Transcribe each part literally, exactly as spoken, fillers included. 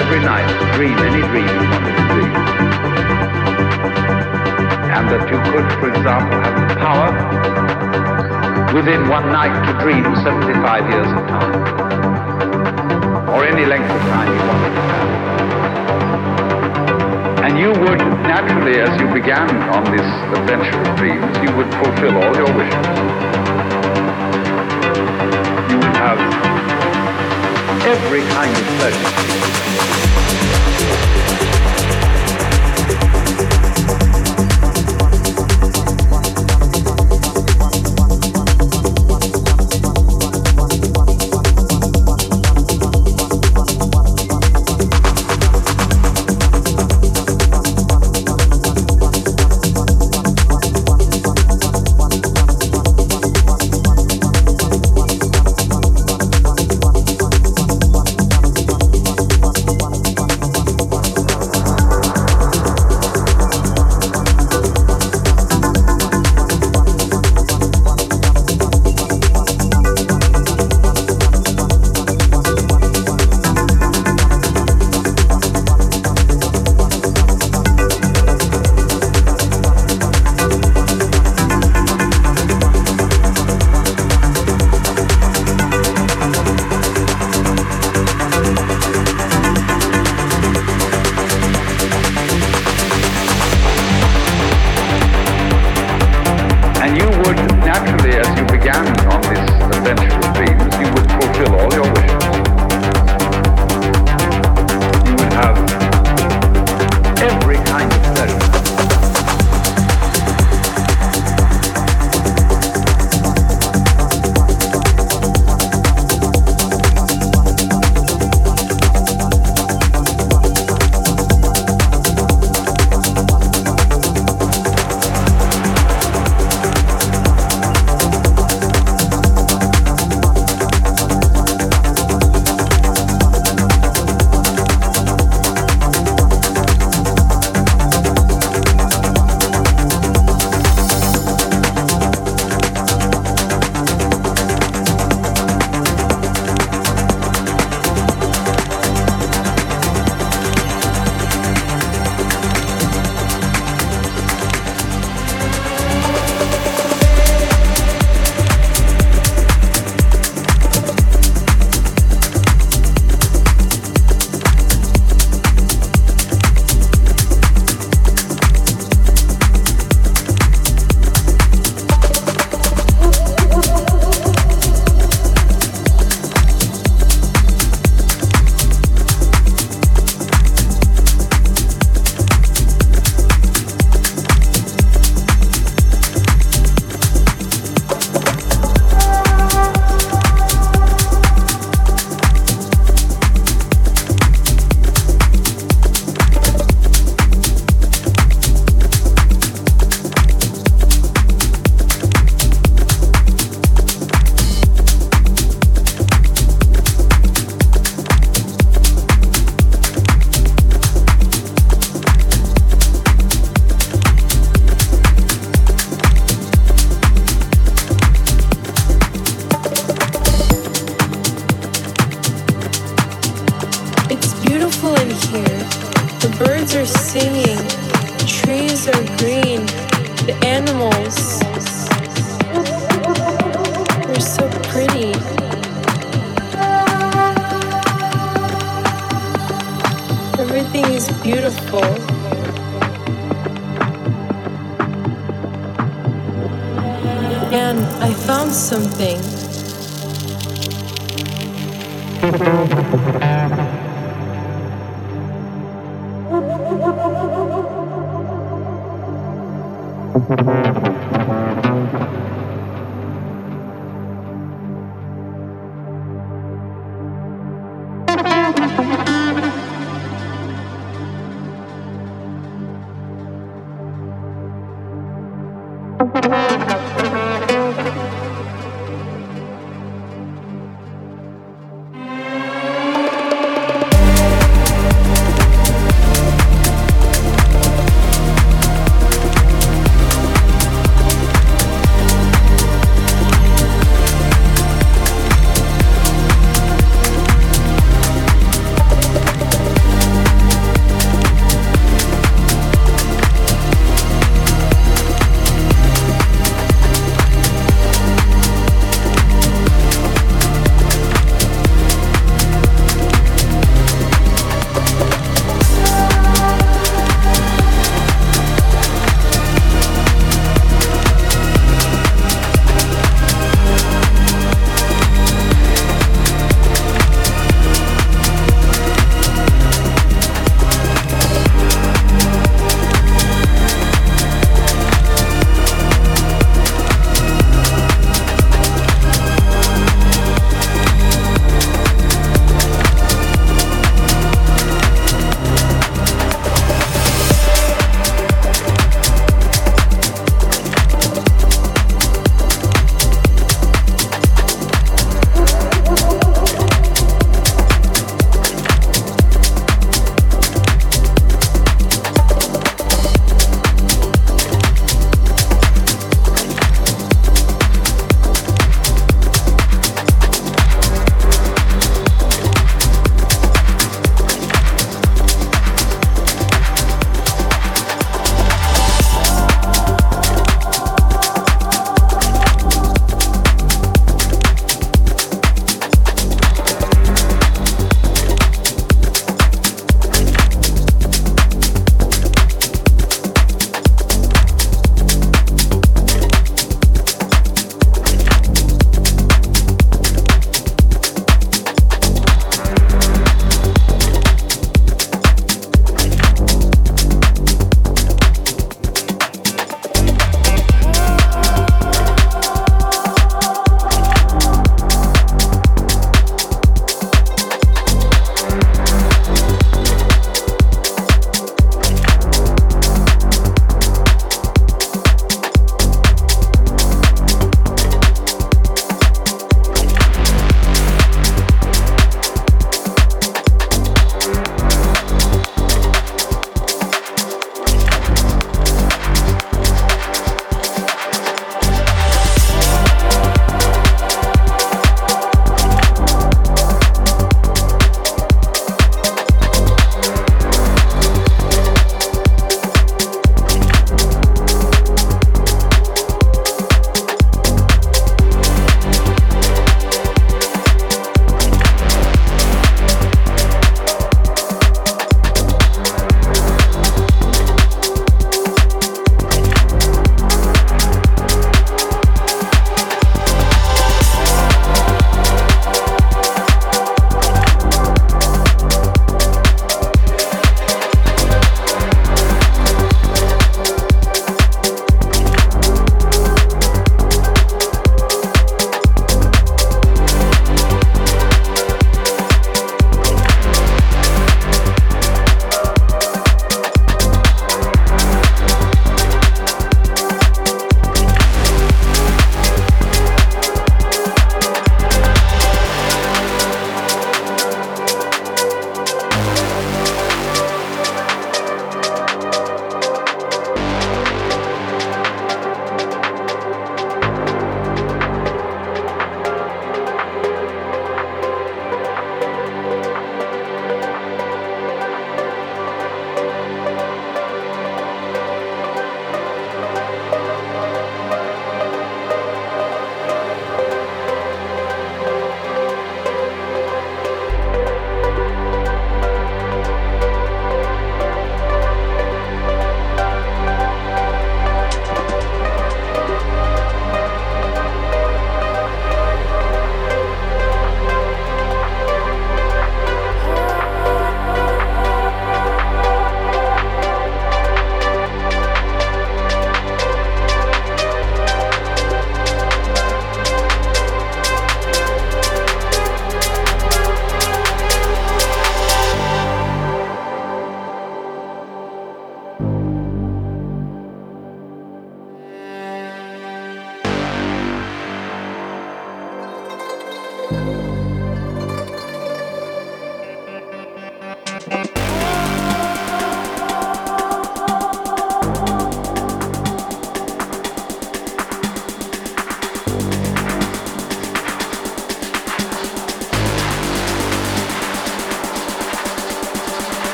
every night to dream any dream you wanted to dream. And that you could, for example, have the power within one night to dream seventy-five years of time, or any length of time you wanted to have. And you would naturally, as you began on this adventure of dreams, you would fulfill all your wishes. You would have every kind of pleasure.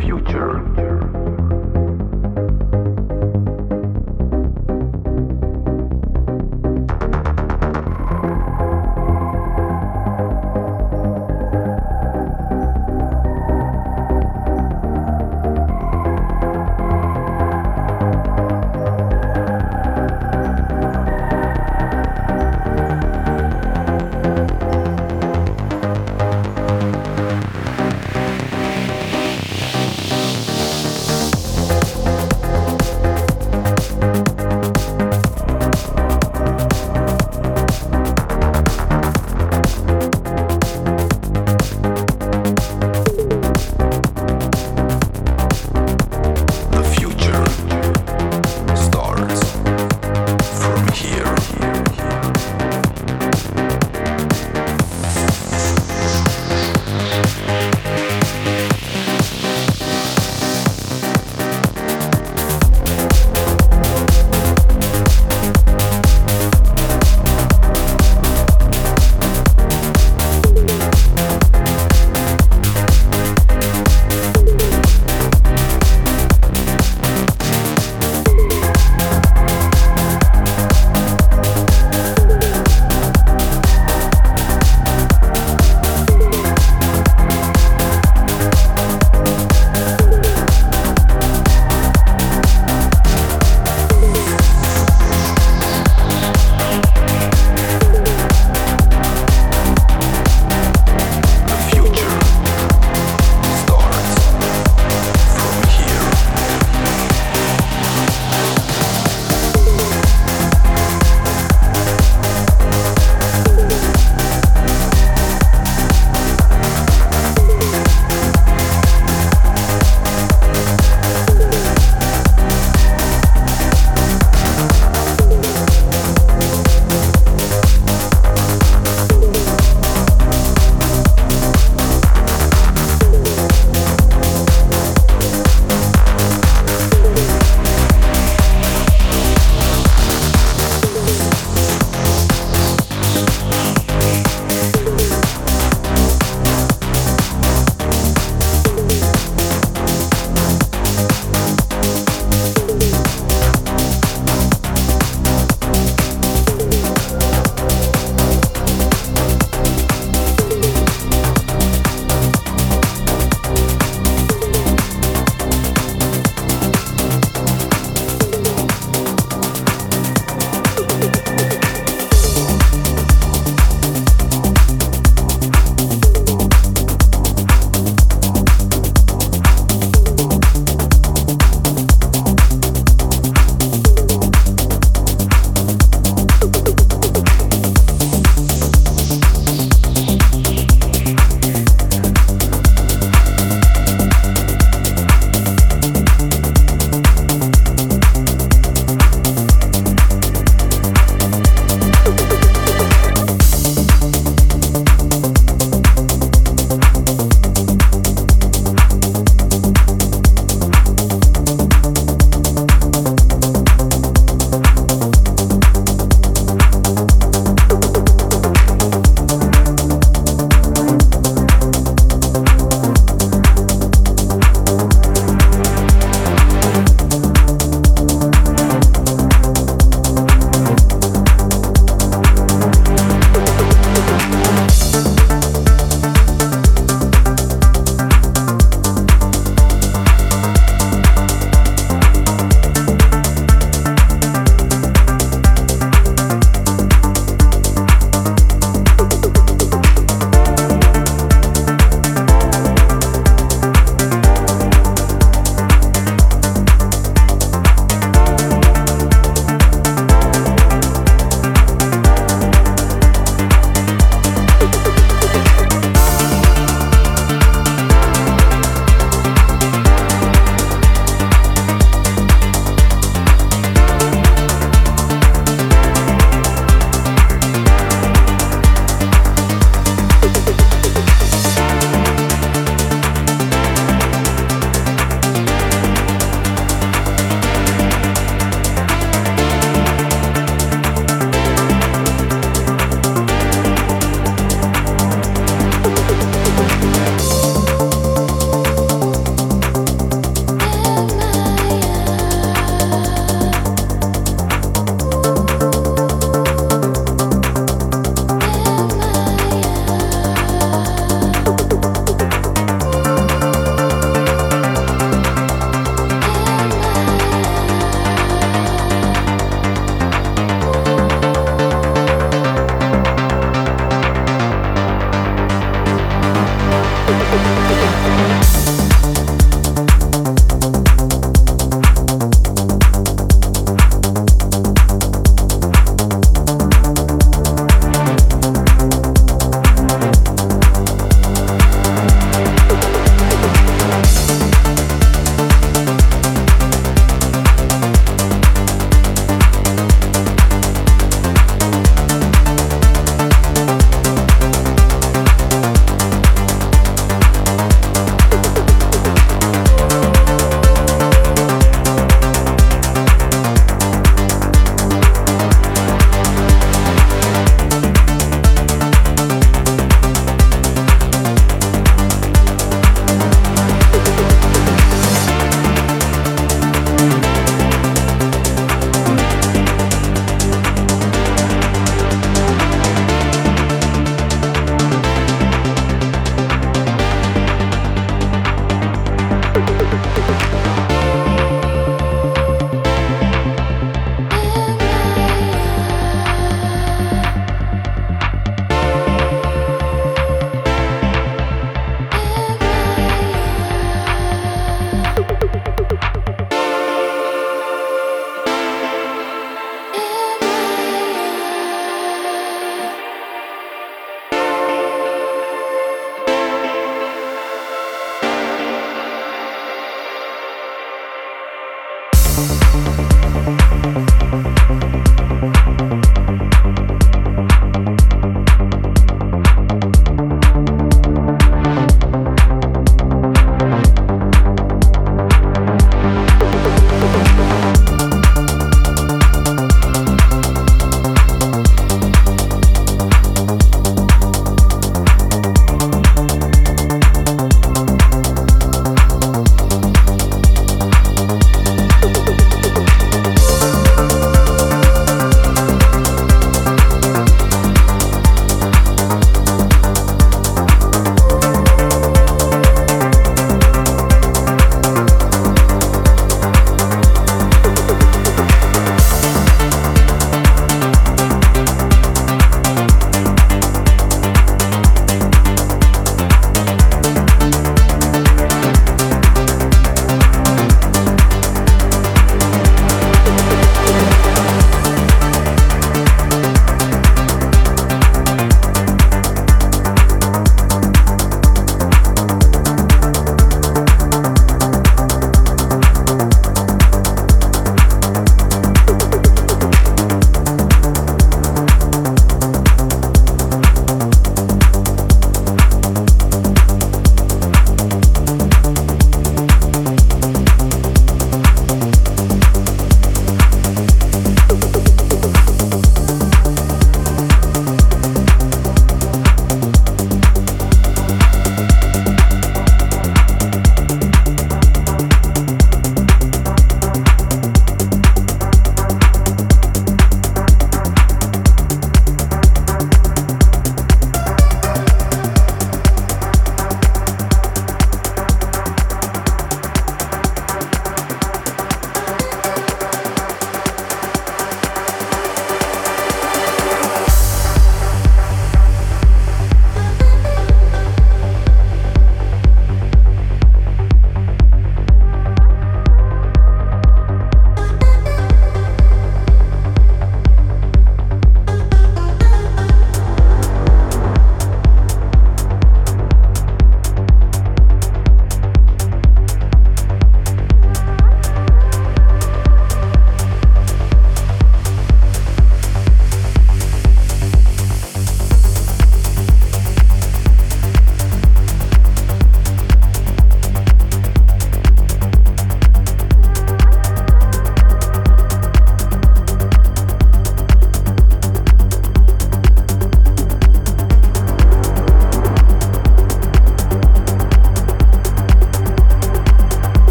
future.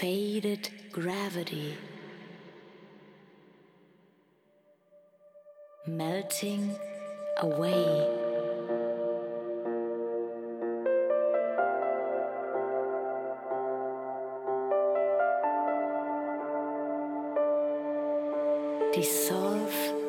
faded gravity, melting away. Dissolve